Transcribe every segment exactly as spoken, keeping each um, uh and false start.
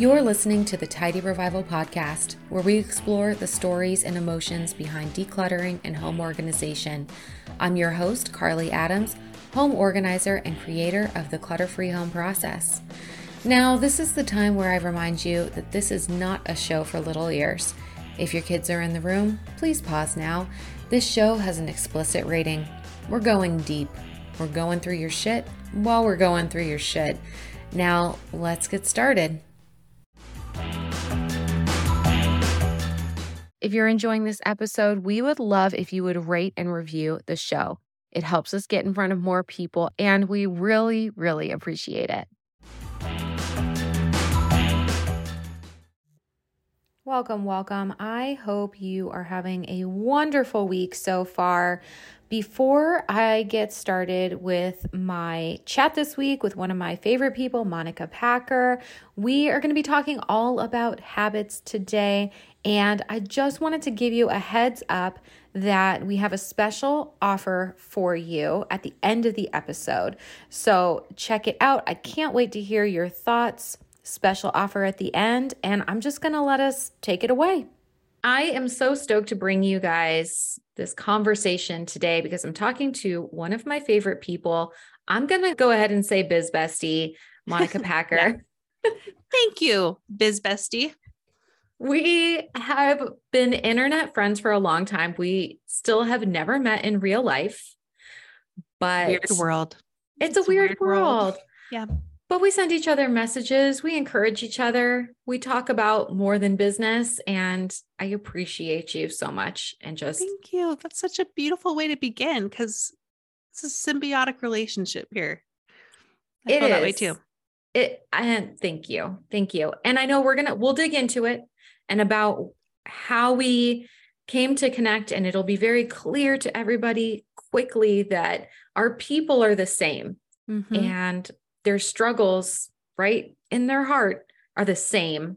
You're listening to the Tidy Revival Podcast, where we explore the stories and emotions behind decluttering and home organization. I'm your host, Carly Adams, home organizer and creator of the Clutter-Free Home Process. Now, this is the time where I remind you that this is not a show for little ears. If your kids are in the room, please pause now. This show has an explicit rating. We're going deep. We're going through your shit while we're going through your shit. Now, let's get started. If you're enjoying this episode, we would love if you would rate and review the show. It helps us get in front of more people, and we really, really appreciate it. Welcome, welcome. I hope you are having a wonderful week so far. Before I get started with my chat this week with one of my favorite people, Monica Packer, we are going to be talking all about habits today. And I just wanted to give you a heads up that we have a special offer for you at the end of the episode. So check it out. I can't wait to hear your thoughts. Special offer at the end, and I'm just going to let us take it away. I am so stoked to bring you guys this conversation today because I'm talking to one of my favorite people. I'm going to go ahead and say biz bestie, Monica Packer. Thank you, biz bestie. We have been internet friends for a long time. We still have never met in real life, but weird world. It's, it's a weird, weird world. world. Yeah. But we send each other messages, we encourage each other, we talk about more than business, and I appreciate you so much. And just thank you. That's such a beautiful way to begin because it's a symbiotic relationship here. I it feel is. that way too. It and thank you. Thank you. And I know we're gonna we'll dig into it and about how we came to connect, and it'll be very clear to everybody quickly that our people are the same. Mm-hmm. And their struggles, right, in their heart are the same.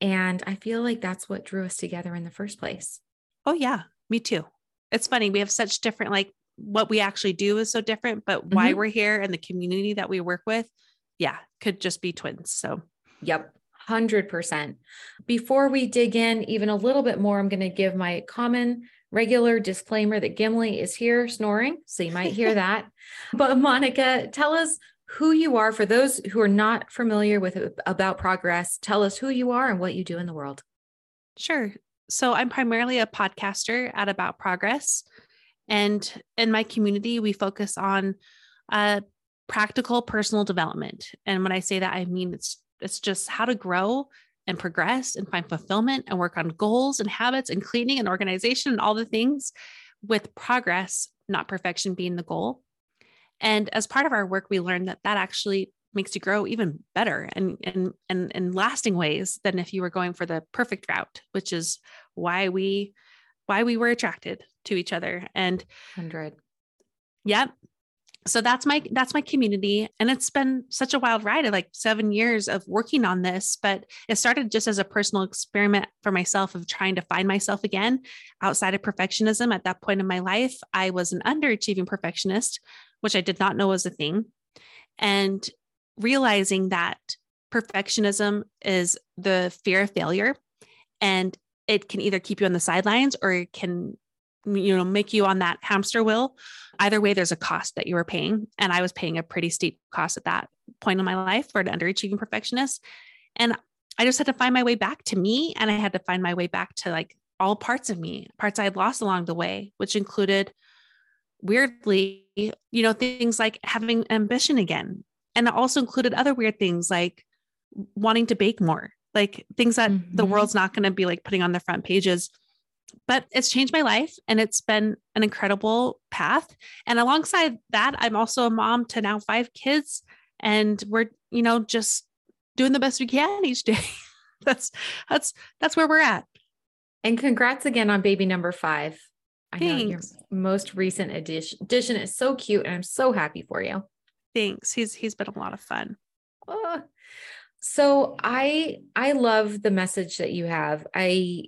And I feel like that's what drew us together in the first place. Oh yeah, me too. It's funny. We have such different, like what we actually do is so different, but why mm-hmm. we're here and the community that we work with, yeah, could just be twins. So yep, one hundred percent. Before we dig in even a little bit more, I'm going to give my common regular disclaimer that Gimli is here snoring. So you might hear that. But Monica, tell us who you are. For those who are not familiar with About Progress, tell us who you are and what you do in the world. Sure. So I'm primarily a podcaster at About Progress. And in my community, we focus on uh, practical personal development. And when I say that, I mean, it's, it's just how to grow and progress and find fulfillment and work on goals and habits and cleaning and organization and all the things with progress, not perfection being the goal. And as part of our work, we learned that that actually makes you grow even better and in and, and lasting ways than if you were going for the perfect route, which is why we why we were attracted to each other. And one hundred. Yep. Yeah, so that's my that's my community. And it's been such a wild ride of like seven years of working on this, but it started just as a personal experiment for myself of trying to find myself again outside of perfectionism. At that point in my life, I was an underachieving perfectionist, which I did not know was a thing, and realizing that perfectionism is the fear of failure, and it can either keep you on the sidelines or it can, you know, make you on that hamster wheel. Either way, there's a cost that you were paying, and I was paying a pretty steep cost at that point in my life for an underachieving perfectionist. And I just had to find my way back to me, and I had to find my way back to like all parts of me, parts I had lost along the way, which included, weirdly, you know, things like having ambition again. And it also included other weird things like wanting to bake more, like things that mm-hmm. the world's not going to be like putting on the front pages. But it's changed my life, and it's been an incredible path. And alongside that, I'm also a mom to now five kids, and we're, you know, just doing the best we can each day. that's, that's, that's where we're at. And congrats again on baby number five. I know your most recent addition is so cute, and I'm so happy for you. Thanks. He's, he's been a lot of fun. Uh, so I, I love the message that you have. I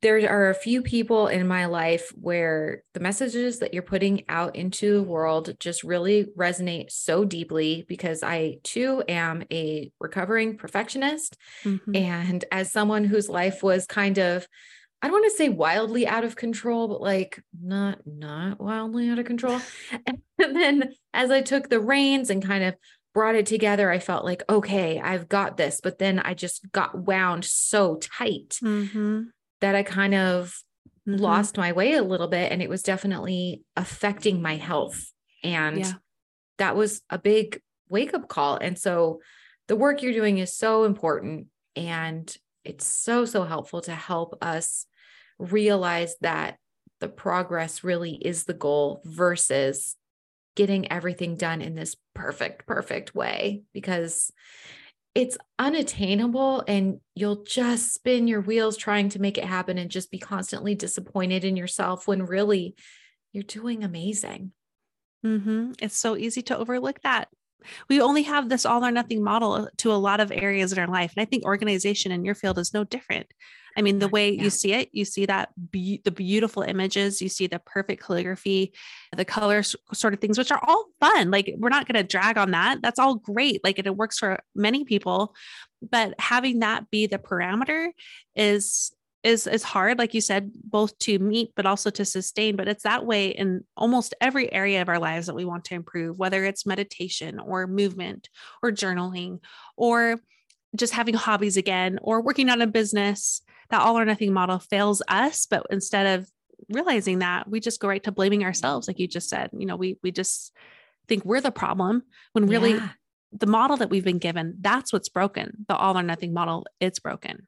there are a few people in my life where the messages that you're putting out into the world just really resonate so deeply, because I too am a recovering perfectionist. Mm-hmm. And as someone whose life was kind of, I don't want to say wildly out of control, but like not, not wildly out of control. And then as I took the reins and kind of brought it together, I felt like, okay, I've got this, but then I just got wound so tight mm-hmm. that I kind of mm-hmm. lost my way a little bit. And it was definitely affecting my health. And yeah. that was a big wake-up call. And so the work you're doing is so important. And it's so, so helpful to help us realize that the progress really is the goal versus getting everything done in this perfect, perfect way, because it's unattainable and you'll just spin your wheels trying to make it happen and just be constantly disappointed in yourself when really you're doing amazing. Mm-hmm. It's so easy to overlook that. We only have this all or nothing model to a lot of areas in our life. And I think organization in your field is no different. I mean, the way yeah. you see it, you see that be- the beautiful images, you see the perfect calligraphy, the colors sort of things, which are all fun. Like, we're not going to drag on that. That's all great. Like, it works for many people, but having that be the parameter is, is, is hard. Like you said, both to meet, but also to sustain, but it's that way in almost every area of our lives that we want to improve, whether it's meditation or movement or journaling, or just having hobbies again, or working on a business. That all or nothing model fails us, but instead of realizing that, we just go right to blaming ourselves. Like you just said, you know, we, we just think we're the problem when really yeah. the model that we've been given, that's what's broken. The all or nothing model, it's broken.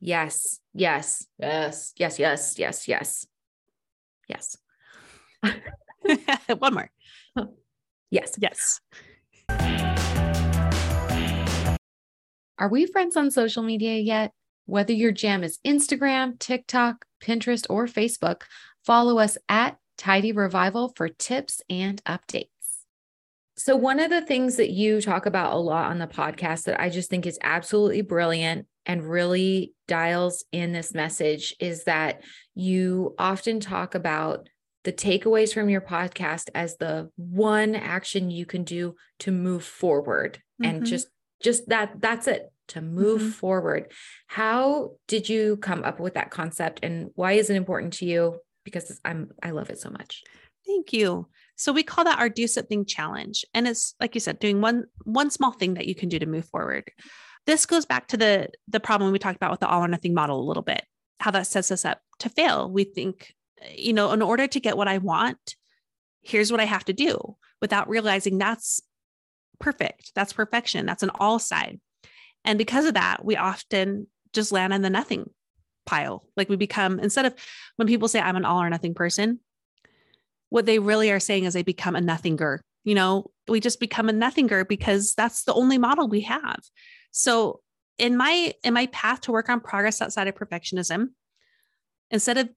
Yes. Yes. Yes. Yes. Yes. Yes. Yes. Yes. One more. Yes. Yes. Are we friends on social media yet? Whether your jam is Instagram, TikTok, Pinterest, or Facebook, follow us at Tidy Revival for tips and updates. So one of the things that you talk about a lot on the podcast that I just think is absolutely brilliant and really dials in this message is that you often talk about the takeaways from your podcast as the one action you can do to move forward. Mm-hmm. And just, just that, that's it. To move mm-hmm. forward. How did you come up with that concept, and why is it important to you? Because I'm, I love it so much. Thank you. So we call that our do something challenge. And it's like you said, doing one, one small thing that you can do to move forward. This goes back to the, the problem we talked about with the all or nothing model a little bit, how that sets us up to fail. We think, you know, in order to get what I want, here's what I have to do, without realizing that's perfect. That's perfection. That's an all side. And because of that, we often just land in the nothing pile. Like, we become, instead of, when people say I'm an all or nothing person, what they really are saying is they become a nothinger. You know, we just become a nothinger because that's the only model we have. So in my, in my path to work on progress outside of perfectionism, instead of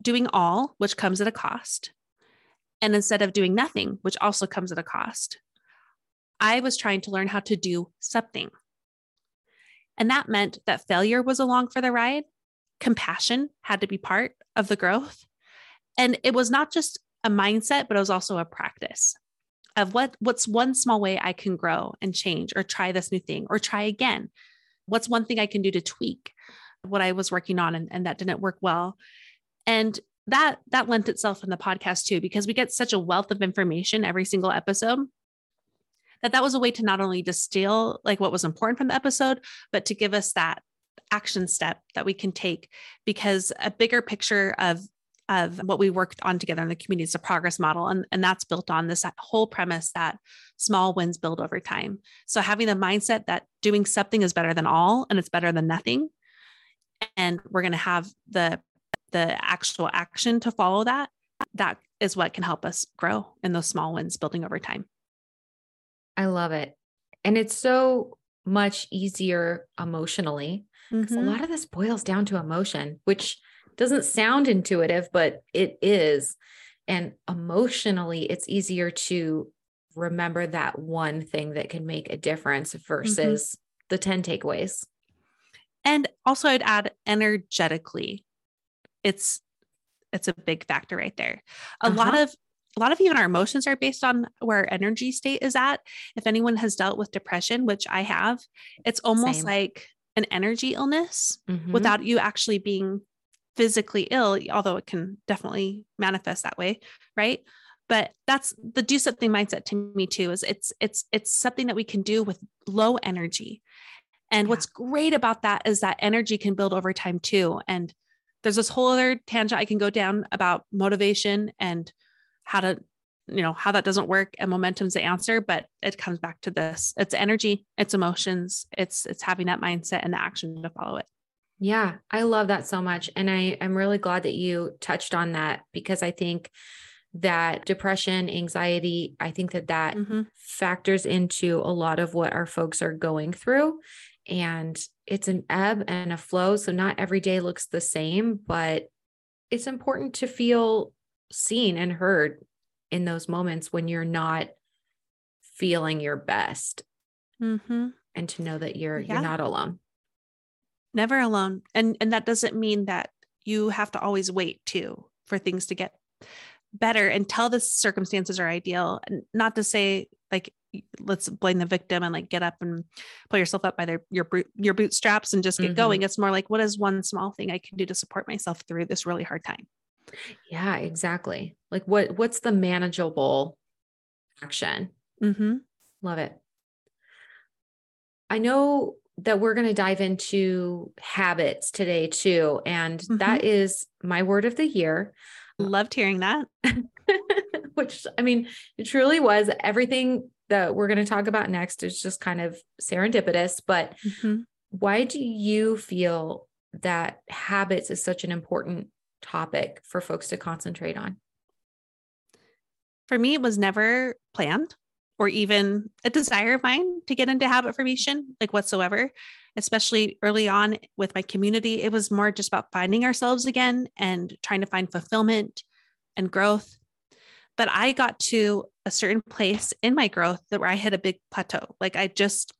doing all, which comes at a cost, and instead of doing nothing, which also comes at a cost, I was trying to learn how to do something. And that meant that failure was along for the ride. Compassion had to be part of the growth. And it was not just a mindset, but it was also a practice of what, what's one small way I can grow and change, or try this new thing, or try again. What's one thing I can do to tweak what I was working on and, and that didn't work well. And that, that lent itself in the podcast too, because we get such a wealth of information every single episode, that that was a way to not only distill like what was important from the episode, but to give us that action step that we can take, because a bigger picture of, of what we worked on together in the community is a progress model. And, and that's built on this whole premise that small wins build over time. So having the mindset that doing something is better than all, and it's better than nothing. And we're going to have the, the actual action to follow that. That is what can help us grow in those small wins building over time. I love it. And it's so much easier emotionally, because mm-hmm. a lot of this boils down to emotion, which doesn't sound intuitive, but it is. And emotionally, it's easier to remember that one thing that can make a difference versus mm-hmm. the ten takeaways. And also, I'd add energetically, it's, it's a big factor right there. A uh-huh. lot of, a lot of even our emotions are based on where our energy state is at. If anyone has dealt with depression, which I have, it's almost Same. like an energy illness mm-hmm. without you actually being physically ill, although it can definitely manifest that way. Right. But that's the do something mindset to me too, is it's, it's, it's something that we can do with low energy. And yeah. what's great about that is that energy can build over time too. And there's this whole other tangent I can go down about motivation and how to, you know, how that doesn't work, and momentum's the answer, but it comes back to this. It's energy, it's emotions, it's, it's having that mindset and the action to follow it. Yeah. I love that so much. And I am really glad that you touched on that, because I think that depression, anxiety, I think that that mm-hmm. factors into a lot of what our folks are going through, and it's an ebb and a flow. So not every day looks the same, but it's important to feel seen and heard in those moments when you're not feeling your best mm-hmm. and to know that you're, yeah. you're not alone. Never alone. And, and that doesn't mean that you have to always wait too for things to get better until the circumstances are ideal. And not to say like, let's blame the victim and like get up and pull yourself up by their, your, your bootstraps and just get mm-hmm. going. It's more like, what is one small thing I can do to support myself through this really hard time? Yeah, exactly. Like what, what's the manageable action? Mm-hmm. Love it. I know that we're going to dive into habits today too. And mm-hmm. that is my word of the year. Loved hearing that, which, I mean, it truly was. Everything that we're going to talk about next is just kind of serendipitous, but mm-hmm. why do you feel that habits is such an important topic for folks to concentrate on? For me, it was never planned or even a desire of mine to get into habit formation, like whatsoever, especially early on with my community. It was more just about finding ourselves again and trying to find fulfillment and growth. But I got to a certain place in my growth that where I hit a big plateau. Like I just,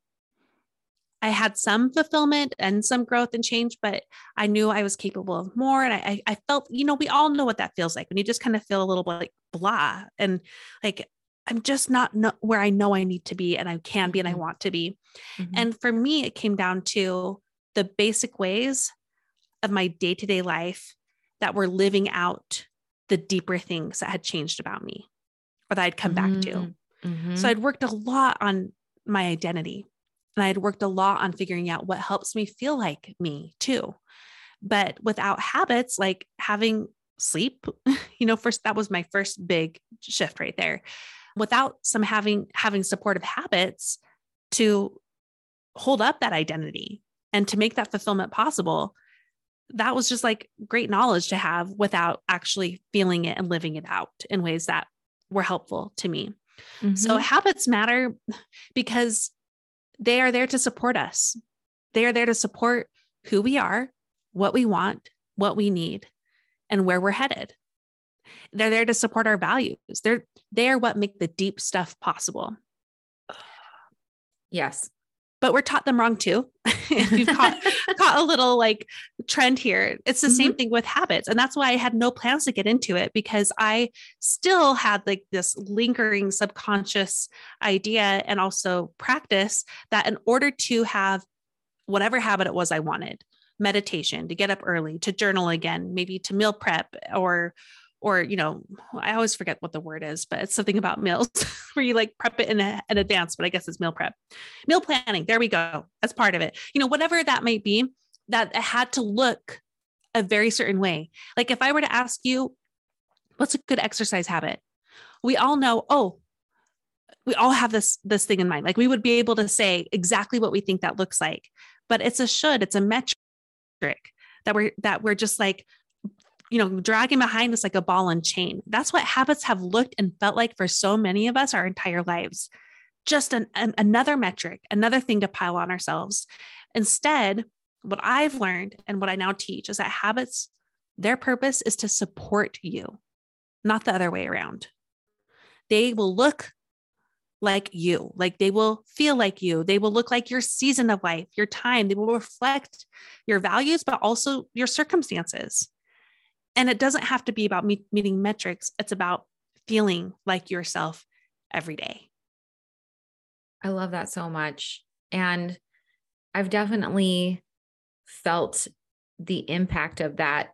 I had some fulfillment and some growth and change, but I knew I was capable of more. And I, I felt, you know, we all know what that feels like when you just kind of feel a little bit like blah, and like, I'm just not know, where I know I need to be and I can be, and I want to be. Mm-hmm. And for me, it came down to the basic ways of my day-to-day life that were living out the deeper things that had changed about me or that I'd come mm-hmm. back to. Mm-hmm. So I'd worked a lot on my identity, and I had worked a lot on figuring out what helps me feel like me too. But without habits, like having sleep, you know, first, that was my first big shift right there. Without some having, having supportive habits to hold up that identity and to make that fulfillment possible, that was just like great knowledge to have without actually feeling it and living it out in ways that were helpful to me. Mm-hmm. So habits matter because they are there to support us. They are there to support who we are, what we want, what we need, and where we're headed. They're there to support our values. They're, they are what make the deep stuff possible. Yes. But we're taught them wrong too. We've caught, caught a little like trend here. It's the mm-hmm. same thing with habits. And that's why I had no plans to get into it, because I still had like this lingering subconscious idea and also practice that in order to have whatever habit it was I wanted, meditation, to get up early, to journal again, maybe to meal prep, or Or, you know, I always forget what the word is, but it's something about meals where you like prep it in, a, in advance, but I guess it's meal prep, meal planning. There we go. That's part of it. You know, whatever that might be, that had to look a very certain way. Like if I were to ask you, what's a good exercise habit? We all know, oh, we all have this, this thing in mind. Like we would be able to say exactly what we think that looks like, but it's a should, it's a metric that we're, that we're just like, you know, dragging behind us like a ball and chain. That's what habits have looked and felt like for so many of us our entire lives. Just an, an, another metric, another thing to pile on ourselves. Instead, what I've learned and what I now teach is that habits, their purpose is to support you, not the other way around. They will look like you, like they will feel like you. They will look like your season of life, your time. They will reflect your values, but also your circumstances. And it doesn't have to be about me- meeting metrics. It's about feeling like yourself every day. I love that so much. And I've definitely felt the impact of that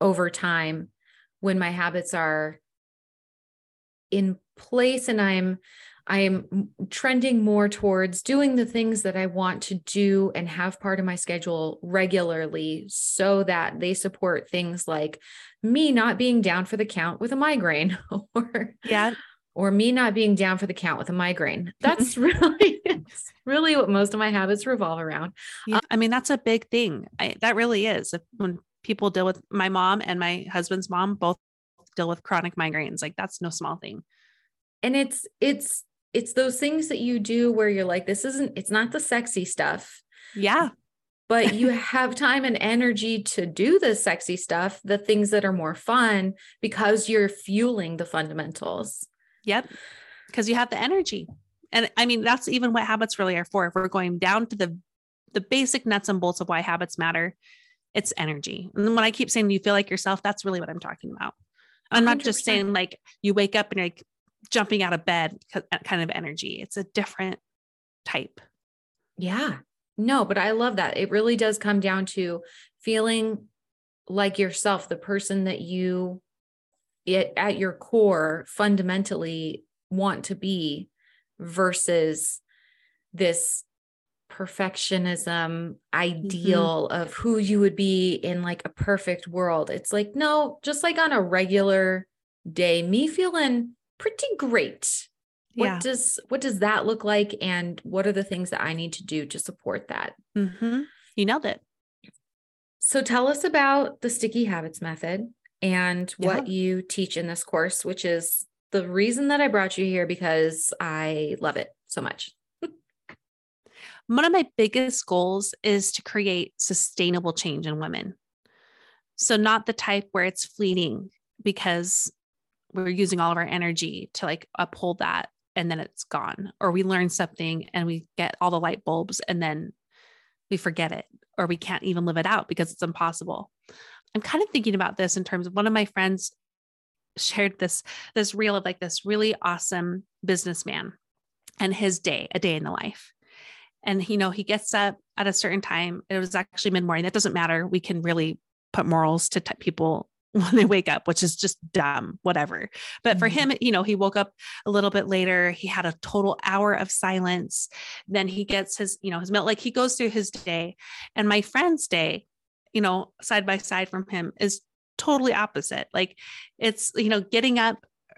over time when my habits are in place and I'm, I'm trending more towards doing the things that I want to do and have part of my schedule regularly so that they support things like me not being down for the count with a migraine or, yeah. or me not being down for the count with a migraine. That's really, it's really what most of my habits revolve around. Yeah, um, I mean, that's a big thing. I, that really is. If, when people deal with, my mom and my husband's mom both deal with chronic migraines, like that's no small thing. And it's, it's, It's those things that you do where you're like, this isn't, it's not the sexy stuff. Yeah. But you have time and energy to do the sexy stuff, the things that are more fun, because you're fueling the fundamentals. Yep. Because you have the energy. And I mean, that's even what habits really are for. If we're going down to the, the basic nuts and bolts of why habits matter, it's energy. And then when I keep saying you feel like yourself, that's really what I'm talking about. I'm not one hundred percent just saying like you wake up and you're like, jumping out of bed kind of energy. It's a different type. Yeah, no, but I love that. It really does come down to feeling like yourself, the person that you it, at your core fundamentally want to be versus this perfectionism ideal mm-hmm. of who you would be in like a perfect world. It's like, no, just like on a regular day, me feeling pretty great. What yeah. does, what does that look like? And what are the things that I need to do to support that? Mm-hmm. You nailed it. So tell us about the Sticky Habits Method and what yeah. you teach in this course, which is the reason that I brought you here because I love it so much. One of my biggest goals is to create sustainable change in women. So not the type where it's fleeting because we're using all of our energy to like uphold that and then it's gone, or we learn something and we get all the light bulbs and then we forget it, or we can't even live it out because it's impossible. I'm kind of thinking about this in terms of one of my friends shared this, this reel of like this really awesome businessman and his day, a day in the life. And, you know, he gets up at a certain time. It was actually mid-morning. That doesn't matter. We can really put morals to t- people when they wake up, which is just dumb, whatever. But for him, you know, he woke up a little bit later. He had a total hour of silence. Then he gets his, you know, his milk, like he goes through his day. And my friend's day, you know, side by side from him is totally opposite. Like it's, you know, getting up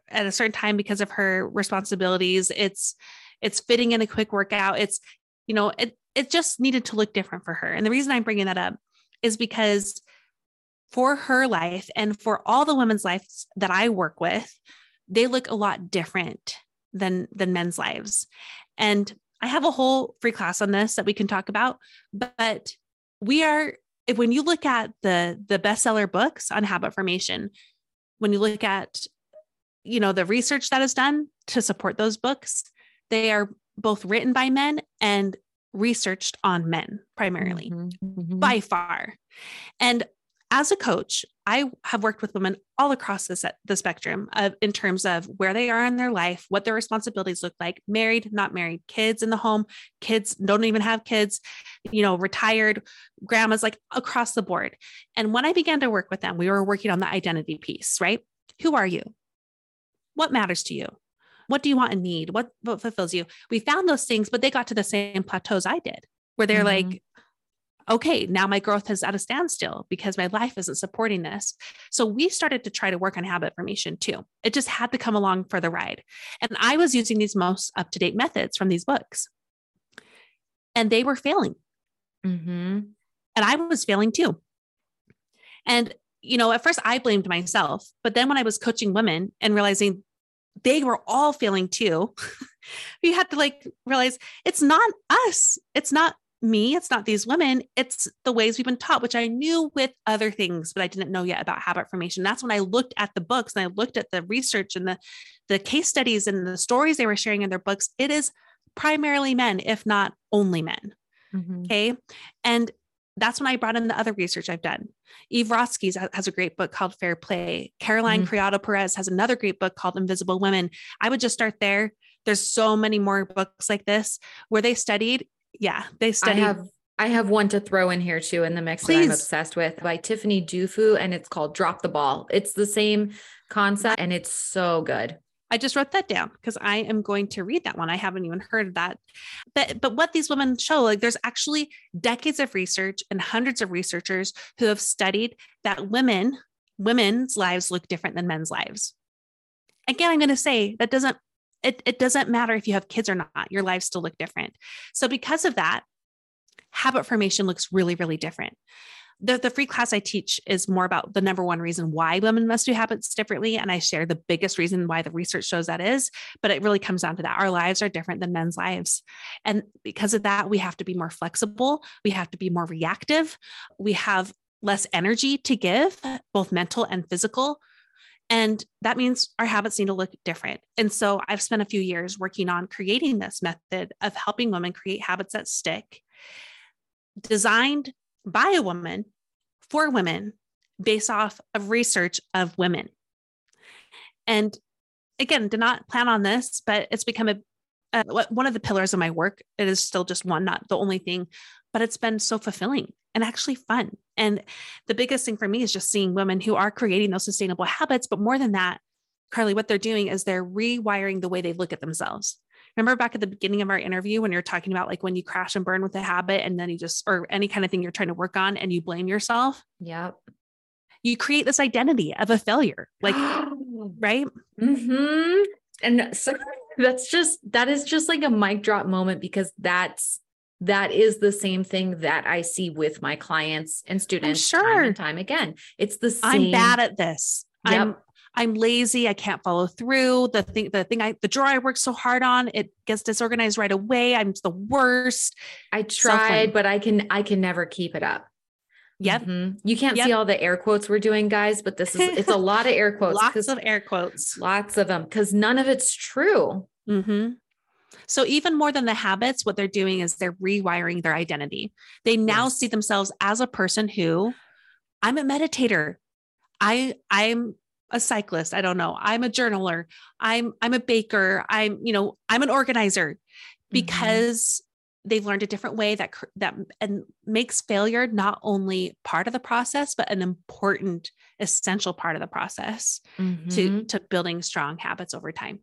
at a certain time because of her responsibilities. It's, it's fitting in a quick workout. It's, you know, it, it just needed to look different for her. And the reason I'm bringing that up is because for her life and for all the women's lives that I work with, they look a lot different than, than men's lives. And I have a whole free class on this that we can talk about, but we are, if, when you look at the, the bestseller books on habit formation, when you look at, you know, the research that is done to support those books, they are both written by men and researched on men primarily mm-hmm. by far. And as a coach, I have worked with women all across the, set, the spectrum of in terms of where they are in their life, what their responsibilities look like, married, not married, kids in the home, kids don't even have kids, you know, retired grandmas, like across the board. And when I began to work with them, we were working on the identity piece, right? Who are you? What matters to you? What do you want and need? What, what fulfills you? We found those things, but they got to the same plateaus I did where they're mm-hmm. like, okay, now my growth is at a standstill because my life isn't supporting this. So we started to try to work on habit formation too. It just had to come along for the ride. And I was using these most up-to-date methods from these books and they were failing. Mm-hmm. And I was failing too. And, you know, at first I blamed myself, but then when I was coaching women and realizing they were all failing too, we had to like realize it's not us. It's not me. It's not these women. It's the ways we've been taught, which I knew with other things, but I didn't know yet about habit formation. That's when I looked at the books and I looked at the research and the, the case studies and the stories they were sharing in their books. It is primarily men, if not only men. Mm-hmm. Okay. And that's when I brought in the other research I've done. Eve Rodsky has a great book called Fair Play. Caroline mm-hmm. Criado Perez has another great book called Invisible Women. I would just start there. There's so many more books like this where they studied. Yeah, they studied. I have, I have one to throw in here too in the mix Please. That I'm obsessed with by Tiffany Dufu, and it's called Drop the Ball. It's the same concept and it's so good. I just wrote that down because I am going to read that one. I haven't even heard of that. But, but what these women show, like there's actually decades of research and hundreds of researchers who have studied that women, women's lives look different than men's lives. Again, I'm going to say that doesn't, it, it doesn't matter if you have kids or not, your lives still look different. So because of that, habit formation looks really, really different. The, the free class I teach is more about the number one reason why women must do habits differently. And I share the biggest reason why the research shows that is, but it really comes down to that. Our lives are different than men's lives. And because of that, we have to be more flexible. We have to be more reactive. We have less energy to give, both mental and physical. And that means our habits need to look different. And so I've spent a few years working on creating this method of helping women create habits that stick, designed by a woman for women based off of research of women. And again, did not plan on this, but it's become a, a one of the pillars of my work. It is still just one, not the only thing, but it's been so fulfilling and actually fun. And the biggest thing for me is just seeing women who are creating those sustainable habits. But more than that, Carly, what they're doing is they're rewiring the way they look at themselves. Remember back at the beginning of our interview when you're talking about like when you crash and burn with a habit and then you just, or any kind of thing you're trying to work on and you blame yourself. Yeah. You create this identity of a failure, like, right. Mm-hmm. And so that's just, that is just like a mic drop moment, because that's, that is the same thing that I see with my clients and students sure. time and time again. It's the same. I'm bad at this. Yep. I'm I'm lazy. I can't follow through. The thing, the thing I, the drawer I worked so hard on, it gets disorganized right away. I'm the worst. I tried, but I can, I can never keep it up. Yep. Mm-hmm. You can't yep. see all the air quotes we're doing, guys, but this is, it's a lot of air quotes. Lots of air quotes. Lots of them. 'Cause none of it's true. Mm-hmm. So even more than the habits, what they're doing is they're rewiring their identity. They now yes. see themselves as a person who I'm a meditator. I I'm, a cyclist. I don't know. I'm a journaler. I'm, I'm a baker. I'm, you know, I'm an organizer because mm-hmm. they've learned a different way that, that and makes failure not only part of the process, but an important, essential part of the process mm-hmm. to, to building strong habits over time.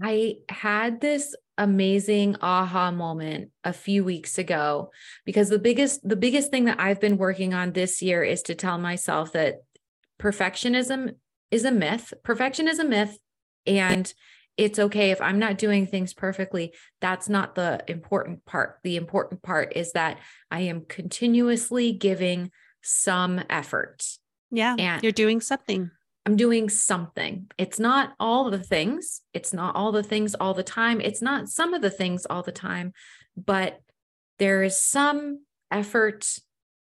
I had this amazing aha moment a few weeks ago, because the biggest, the biggest thing that I've been working on this year is to tell myself that perfectionism is a myth. Perfection is a myth. And it's okay if I'm not doing things perfectly. That's not the important part. The important part is that I am continuously giving some effort. Yeah. And you're doing something. I'm doing something. It's not all the things. It's not all the things all the time. It's not some of the things all the time, but there is some effort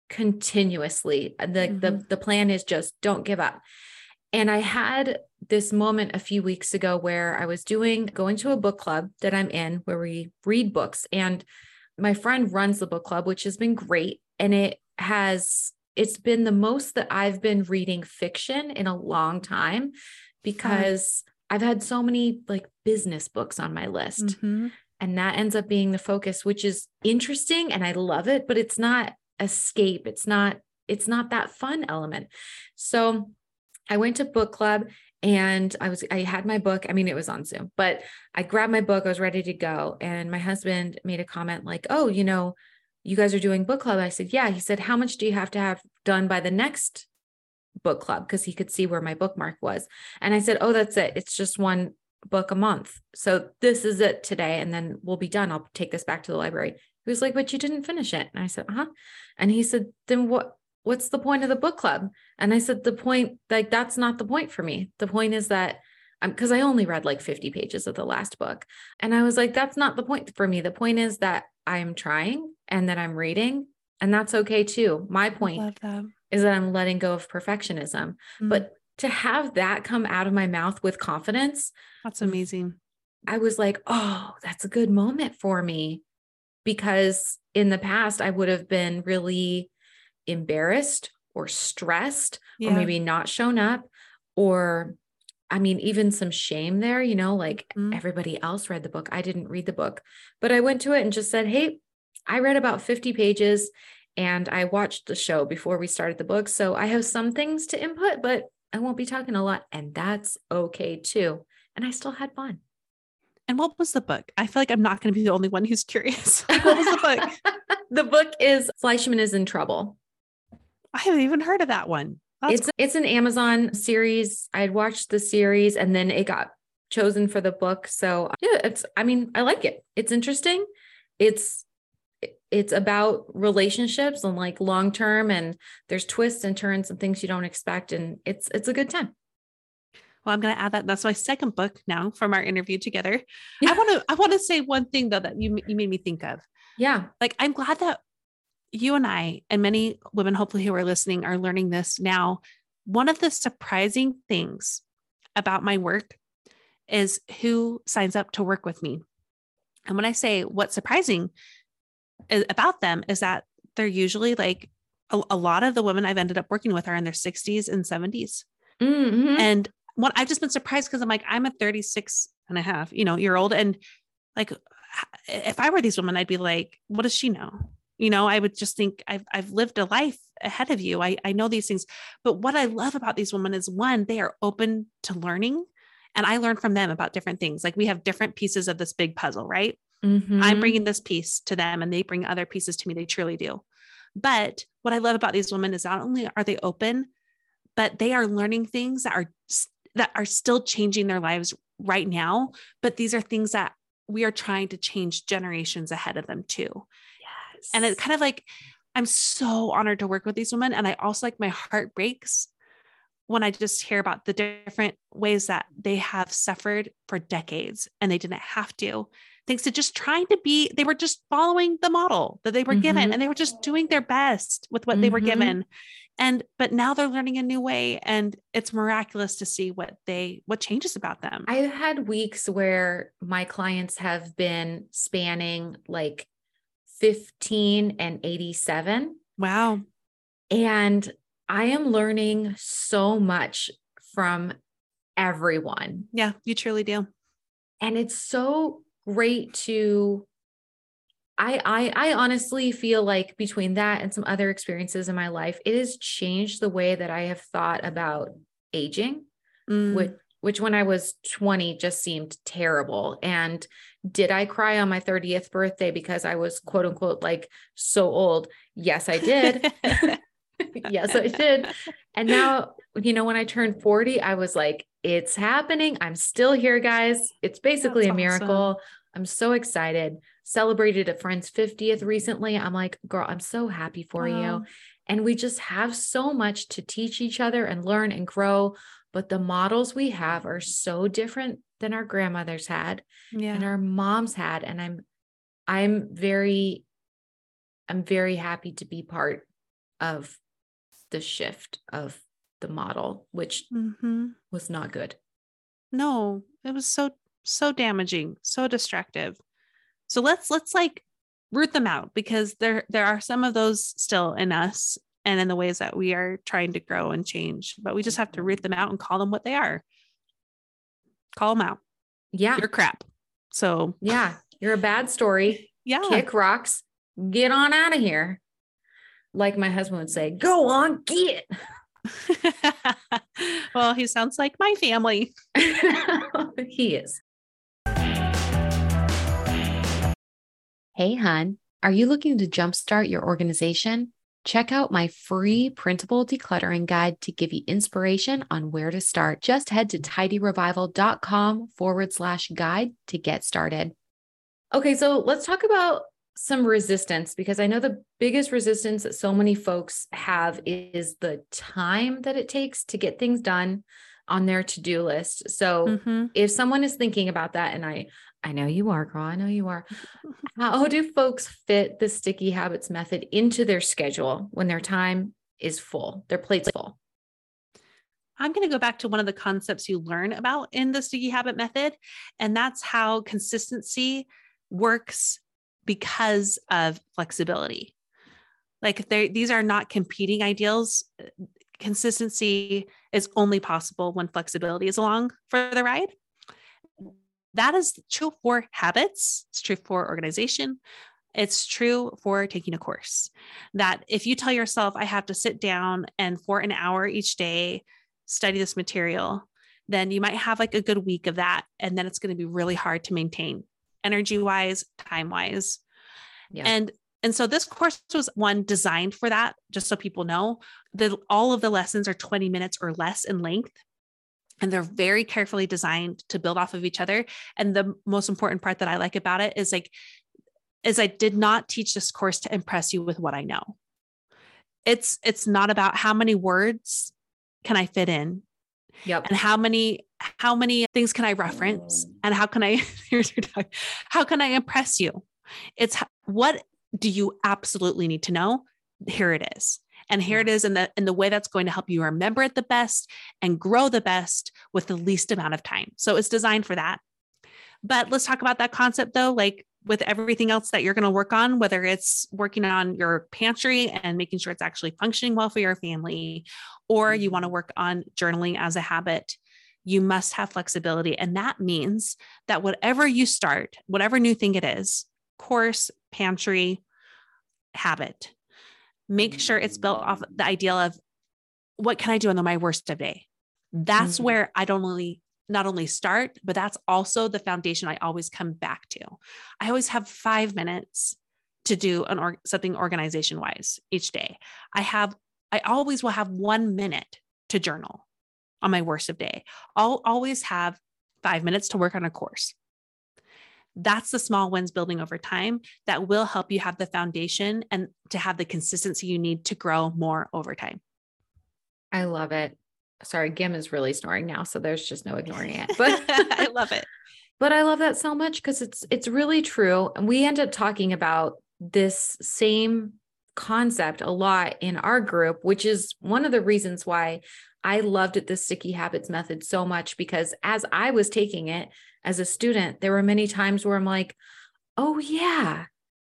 continuously. The, mm-hmm. the, the plan is just don't give up. And I had this moment a few weeks ago where I was doing, going to a book club that I'm in where we read books, and my friend runs the book club, which has been great. And it has, it's been the most that I've been reading fiction in a long time, because mm-hmm. I've had so many like business books on my list mm-hmm. and that ends up being the focus, which is interesting. And I love it, but it's not escape. It's not, it's not that fun element. So I went to book club and I was, I had my book. I mean, it was on Zoom, but I grabbed my book. I was ready to go. And my husband made a comment like, oh, you know, you guys are doing book club. I said, yeah. He said, how much do you have to have done by the next book club? 'Cause he could see where my bookmark was. And I said, oh, that's it. It's just one book a month. So this is it today. And then we'll be done. I'll take this back to the library. He was like, but you didn't finish it. And I said, uh-huh. And he said, then what, what's the point of the book club? And I said, the point, like, that's not the point for me. The point is that um, cause I only read like fifty pages of the last book. And I was like, that's not the point for me. The point is that I'm trying and that I'm reading, and that's okay too. My point is that I'm letting go of perfectionism, mm-hmm. but to have that come out of my mouth with confidence, that's amazing. I was like, oh, that's a good moment for me. because in the past I would have been really embarrassed or stressed yeah. or maybe not shown up, or I mean, even some shame there, you know, like mm-hmm. everybody else read the book. I didn't read the book, but I went to it and just said, hey, I read about fifty pages and I watched the show before we started the book. So I have some things to input, but I won't be talking a lot. And that's okay too. And I still had fun. And what was the book? I feel like I'm not going to be the only one who's curious. Like, what was the book? The book is Fleischman Is in Trouble. I haven't even heard of that one. That's it's cool. It's an Amazon series. I had watched the series and then it got chosen for the book. So yeah, it's, I mean, I like it. It's interesting. It's, it's about relationships and like long-term, and there's twists and turns and things you don't expect. And it's, it's a good time. Well, I'm going to add that. That's my second book now from our interview together. Yeah. I want to, I want to say one thing though, that you, you made me think of. Yeah. Like, I'm glad that you and I, and many women, hopefully, who are listening are learning this now. One of the surprising things about my work is who signs up to work with me. And when I say what's surprising is about them is that they're usually like a, a lot of the women I've ended up working with are in their sixties and seventies. Mm-hmm. And what I've just been surprised, because I'm like, I'm a thirty-six and a half, you know, year old. And like, if I were these women, I'd be like, what does she know? You know, I would just think I've, I've lived a life ahead of you. I, I know these things, but what I love about these women is, one, they are open to learning, and I learn from them about different things. Like, we have different pieces of this big puzzle, right? Mm-hmm. I'm bringing this piece to them and they bring other pieces to me. They truly do. But what I love about these women is not only are they open, but they are learning things that are, that are still changing their lives right now. But these are things that we are trying to change generations ahead of them too. And it's kind of like, I'm so honored to work with these women. And I also, like, my heart breaks when I just hear about the different ways that they have suffered for decades and they didn't have to, thanks to just trying to be, they were just following the model that they were mm-hmm. given, and they were just doing their best with what mm-hmm. they were given. And, but now they're learning a new way, and it's miraculous to see what they, what changes about them. I've had weeks where my clients have been spanning like fifteen and eighty-seven. Wow. And I am learning so much from everyone. Yeah, you truly do. And it's so great to, I, I, I honestly feel like between that and some other experiences in my life, it has changed the way that I have thought about aging, mm. which, which when I was twenty just seemed terrible. And did I cry on my thirtieth birthday because I was, quote unquote, like so old? Yes, I did. Yes, I did. And now, you know, when I turned forty, I was like, it's happening. I'm still here, guys. It's basically That's a miracle. Awesome. I'm so excited. Celebrated a friend's fiftieth recently. I'm like, girl, I'm so happy for wow. you. And we just have so much to teach each other and learn and grow. But the models we have are so different than our grandmothers had yeah. and our moms had. And I'm, I'm very, I'm very happy to be part of the shift of the model, which mm-hmm. was not good. No, it was so, so damaging, so destructive. So let's, let's like root them out, because there, there are some of those still in us and in the ways that we are trying to grow and change, but we just have to root them out and call them what they are. Call them out. Yeah. You're crap. So yeah, you're a bad story. Yeah. Kick rocks. Get on out of here. Like my husband would say, go on, get. Well, he sounds like my family. He is. Hey, hon, are you looking to jumpstart your organization? Check out my free printable decluttering guide to give you inspiration on where to start. Just head to tidyrevival.com forward slash guide to get started. Okay, so let's talk about some resistance, because I know the biggest resistance that so many folks have is the time that it takes to get things done on their to-do list. So mm-hmm. if someone is thinking about that, and I I know you are, girl. I know you are. How do folks fit the sticky habits method into their schedule when their time is full, their plate's full? I'm going to go back to one of the concepts you learn about in the sticky habit method, and that's how consistency works because of flexibility. Like these are not competing ideals. Consistency is only possible when flexibility is along for the ride. That is true for habits. It's true for organization. It's true for taking a course. That if you tell yourself, I have to sit down and for an hour each day, study this material, then you might have like a good week of that. And then it's going to be really hard to maintain energy wise, time wise. Yeah. And And so this course was one designed for that, just so people know that all of the lessons are twenty minutes or less in length. And they're very carefully designed to build off of each other. And the most important part that I like about it is like, is I did not teach this course to impress you with what I know. It's, it's not about how many words can I fit in. Yep. And how many, how many things can I reference? And how can I, here's your dog, how can I impress you? It's what do you absolutely need to know? Here it is. And here it is in the, in the way that's going to help you remember it the best and grow the best with the least amount of time. So it's designed for that. But let's talk about that concept though, like with everything else that you're going to work on, whether it's working on your pantry and making sure it's actually functioning well for your family, or you want to work on journaling as a habit, you must have flexibility. And that means that whatever you start, whatever new thing it is, course, pantry, habit, make sure it's built off the idea of what can I do on the, my worst of day? That's mm-hmm. where I don't only, not only start, but that's also the foundation I always come back to. I always have five minutes to do an or something organization wise each day. I have, I always will have one minute to journal on my worst of day. I'll always have five minutes to work on a course. That's the small wins building over time that will help you have the foundation and to have the consistency you need to grow more over time. I love it. Sorry, Gim is really snoring now, so there's just no ignoring it. But I love it. But I love that so much because it's it's really true. And we end up talking about this same concept a lot in our group, which is one of the reasons why I loved it, the Sticky Habits Method so much, because as I was taking it as a student, there were many times where I'm like, oh yeah,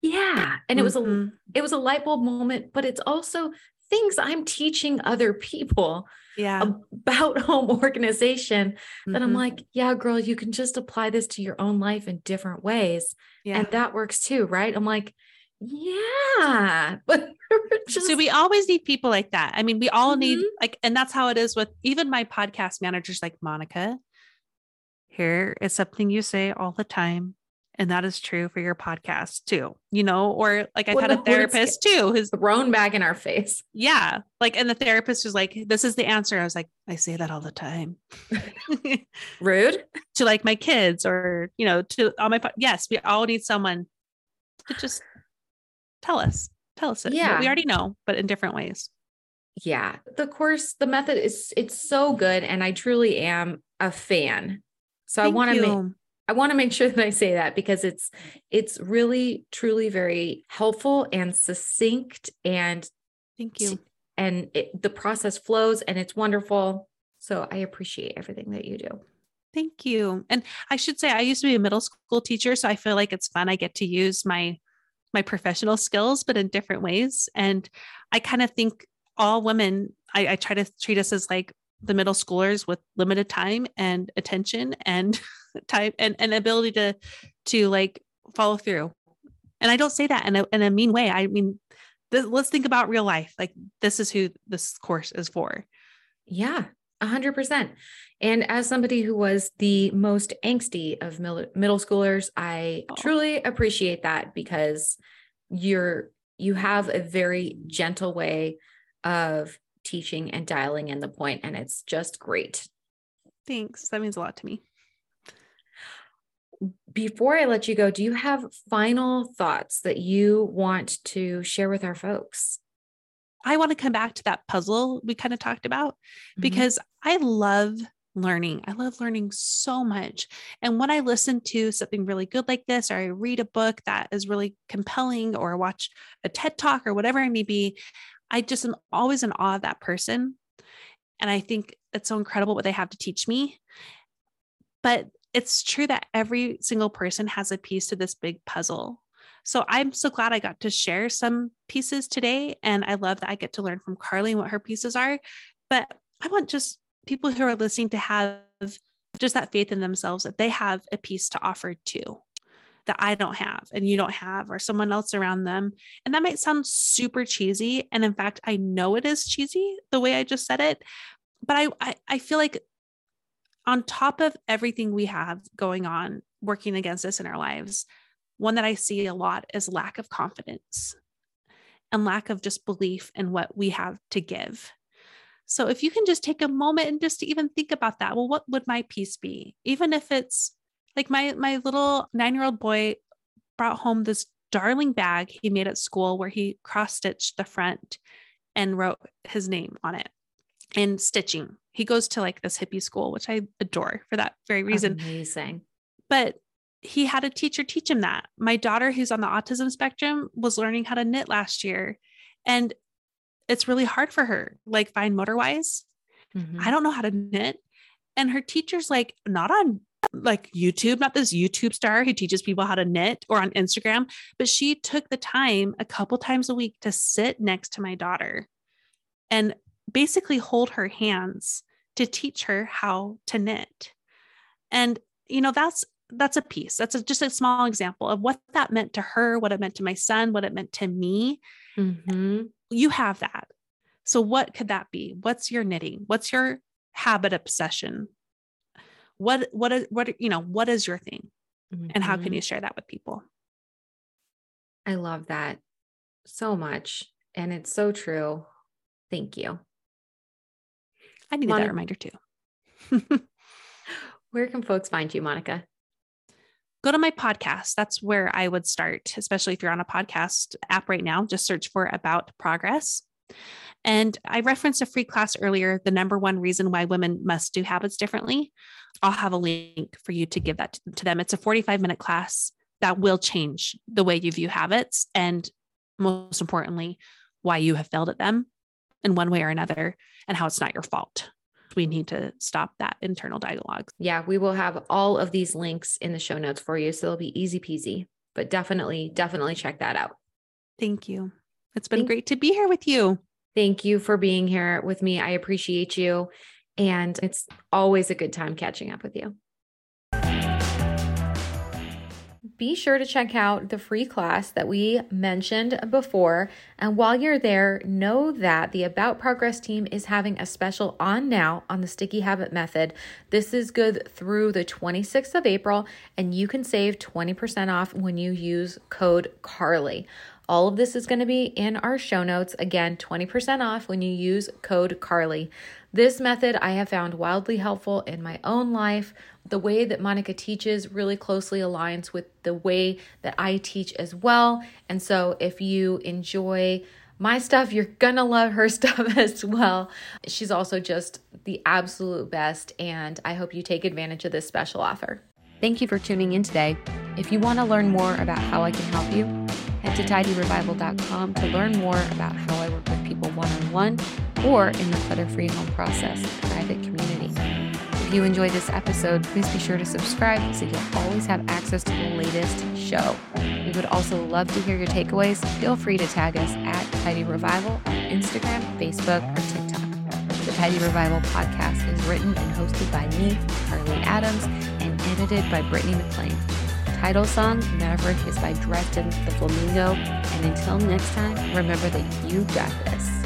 yeah. And mm-hmm. it was a, it was a light bulb moment, but it's also things I'm teaching other people yeah. about home organization mm-hmm. that I'm like, yeah, girl, you can just apply this to your own life in different ways. Yeah. And that works too. Right. I'm like, yeah, but just... so we always need people like that. I mean, we all mm-hmm. need like, and that's how it is with even my podcast managers, like Monica, here is something you say all the time. And that is true for your podcast too, you know, or like I've well, had a therapist too, who's thrown back in our face. Yeah. Like, and the therapist was like, this is the answer. I was like, I say that all the time. Rude to like my kids or, you know, to all my, po- yes, we all need someone to just tell us, tell us it. Yeah. We already know, but in different ways. Yeah. The course, the method is, it's so good. And I truly am a fan. So Thank I want to make, I want to make sure that I say that because it's, it's really, truly very helpful and succinct and thank you. And it, the process flows and it's wonderful. So I appreciate everything that you do. Thank you. And I should say, I used to be a middle school teacher, so I feel like it's fun. I get to use my, my professional skills, but in different ways. And I kind of think all women, I, I try to treat us as like the middle schoolers with limited time and attention and time and, and ability to, to like follow through. And I don't say that in a, in a mean way. I mean, th- let's think about real life. Like this is who this course is for. Yeah. A hundred percent. And as somebody who was the most angsty of middle, middle schoolers, I oh. truly appreciate that because you're, you have a very gentle way of teaching and dialing in the point, and it's just great. Thanks. That means a lot to me. Before I let you go, do you have final thoughts that you want to share with our folks? I want to come back to that puzzle we kind of talked about mm-hmm. because I love learning. I love learning so much. And when I listen to something really good like this, or I read a book that is really compelling or watch a TED Talk or whatever it may be, I just am always in awe of that person. And I think it's so incredible what they have to teach me. But it's true that every single person has a piece to this big puzzle So I'm so glad I got to share some pieces today. And I love that I get to learn from Carly what her pieces are, but I want just people who are listening to have just that faith in themselves that they have a piece to offer too, that I don't have and you don't have, or someone else around them. And that might sound super cheesy. And in fact, I know it is cheesy the way I just said it, but I, I, I feel like on top of everything we have going on, working against us in our lives, one that I see a lot is lack of confidence and lack of just belief in what we have to give. So if you can just take a moment and just to even think about that, well, what would my piece be? Even if it's like my, my little nine-year-old boy brought home this darling bag he made at school where he cross-stitched the front and wrote his name on it and stitching. He goes to like this hippie school, which I adore for that very reason. Amazing. But he had a teacher teach him that. My daughter, who's on the autism spectrum, was learning how to knit last year. And it's really hard for her, like fine motor wise. Mm-hmm. I don't know how to knit. And her teacher's like, not on like YouTube, not this YouTube star who teaches people how to knit or on Instagram, but she took the time a couple times a week to sit next to my daughter and basically hold her hands to teach her how to knit. And, you know, that's, that's a piece. That's a, just a small example of what that meant to her, what it meant to my son, what it meant to me. Mm-hmm. You have that. So what could that be? What's your knitting? What's your habit obsession? What, what, is, what, you know, what is your thing mm-hmm. and how can you share that with people? I love that so much. And it's so true. Thank you. I needed Mon- that reminder too. Where can folks find you, Monica? Go to my podcast. That's where I would start, especially if you're on a podcast app right now. Just search for About Progress. And I referenced a free class earlier, the number one reason why women must do habits differently. I'll have a link for you to give that to them. It's a forty-five minute class that will change the way you view habits and, most importantly, why you have failed at them in one way or another and how it's not your fault. We need to stop that internal dialogue. Yeah, we will have all of these links in the show notes for you. So it'll be easy peasy, but definitely, definitely check that out. Thank you. It's been Thank- great to be here with you. Thank you for being here with me. I appreciate you. And it's always a good time catching up with you. Be sure to check out the free class that we mentioned before. And while you're there, know that the About Progress team is having a special on now on the Sticky Habit Method. This is good through the twenty-sixth of April, and you can save twenty percent off when you use code Carly. All of this is going to be in our show notes. Again, twenty percent off when you use code Carly. This method I have found wildly helpful in my own life. The way that Monica teaches really closely aligns with the way that I teach as well. And so if you enjoy my stuff, you're going to love her stuff as well. She's also just the absolute best, and I hope you take advantage of this special offer. Thank you for tuning in today. If you want to learn more about how I can help you, head to tidy revival dot com to learn more about how I work with people one-on-one or in the Clutter-Free Home Process private community. If you enjoyed this episode, please be sure to subscribe so you'll always have access to the latest show. We would also love to hear your takeaways. Feel free to tag us at Tidy Revival on Instagram, Facebook, or TikTok. The Tidy Revival podcast is written and hosted by me, Carly Adams, and edited by Brittany McLean. Title song, Maverick, is by Drefton the Flamingo. And until next time, remember that you got this.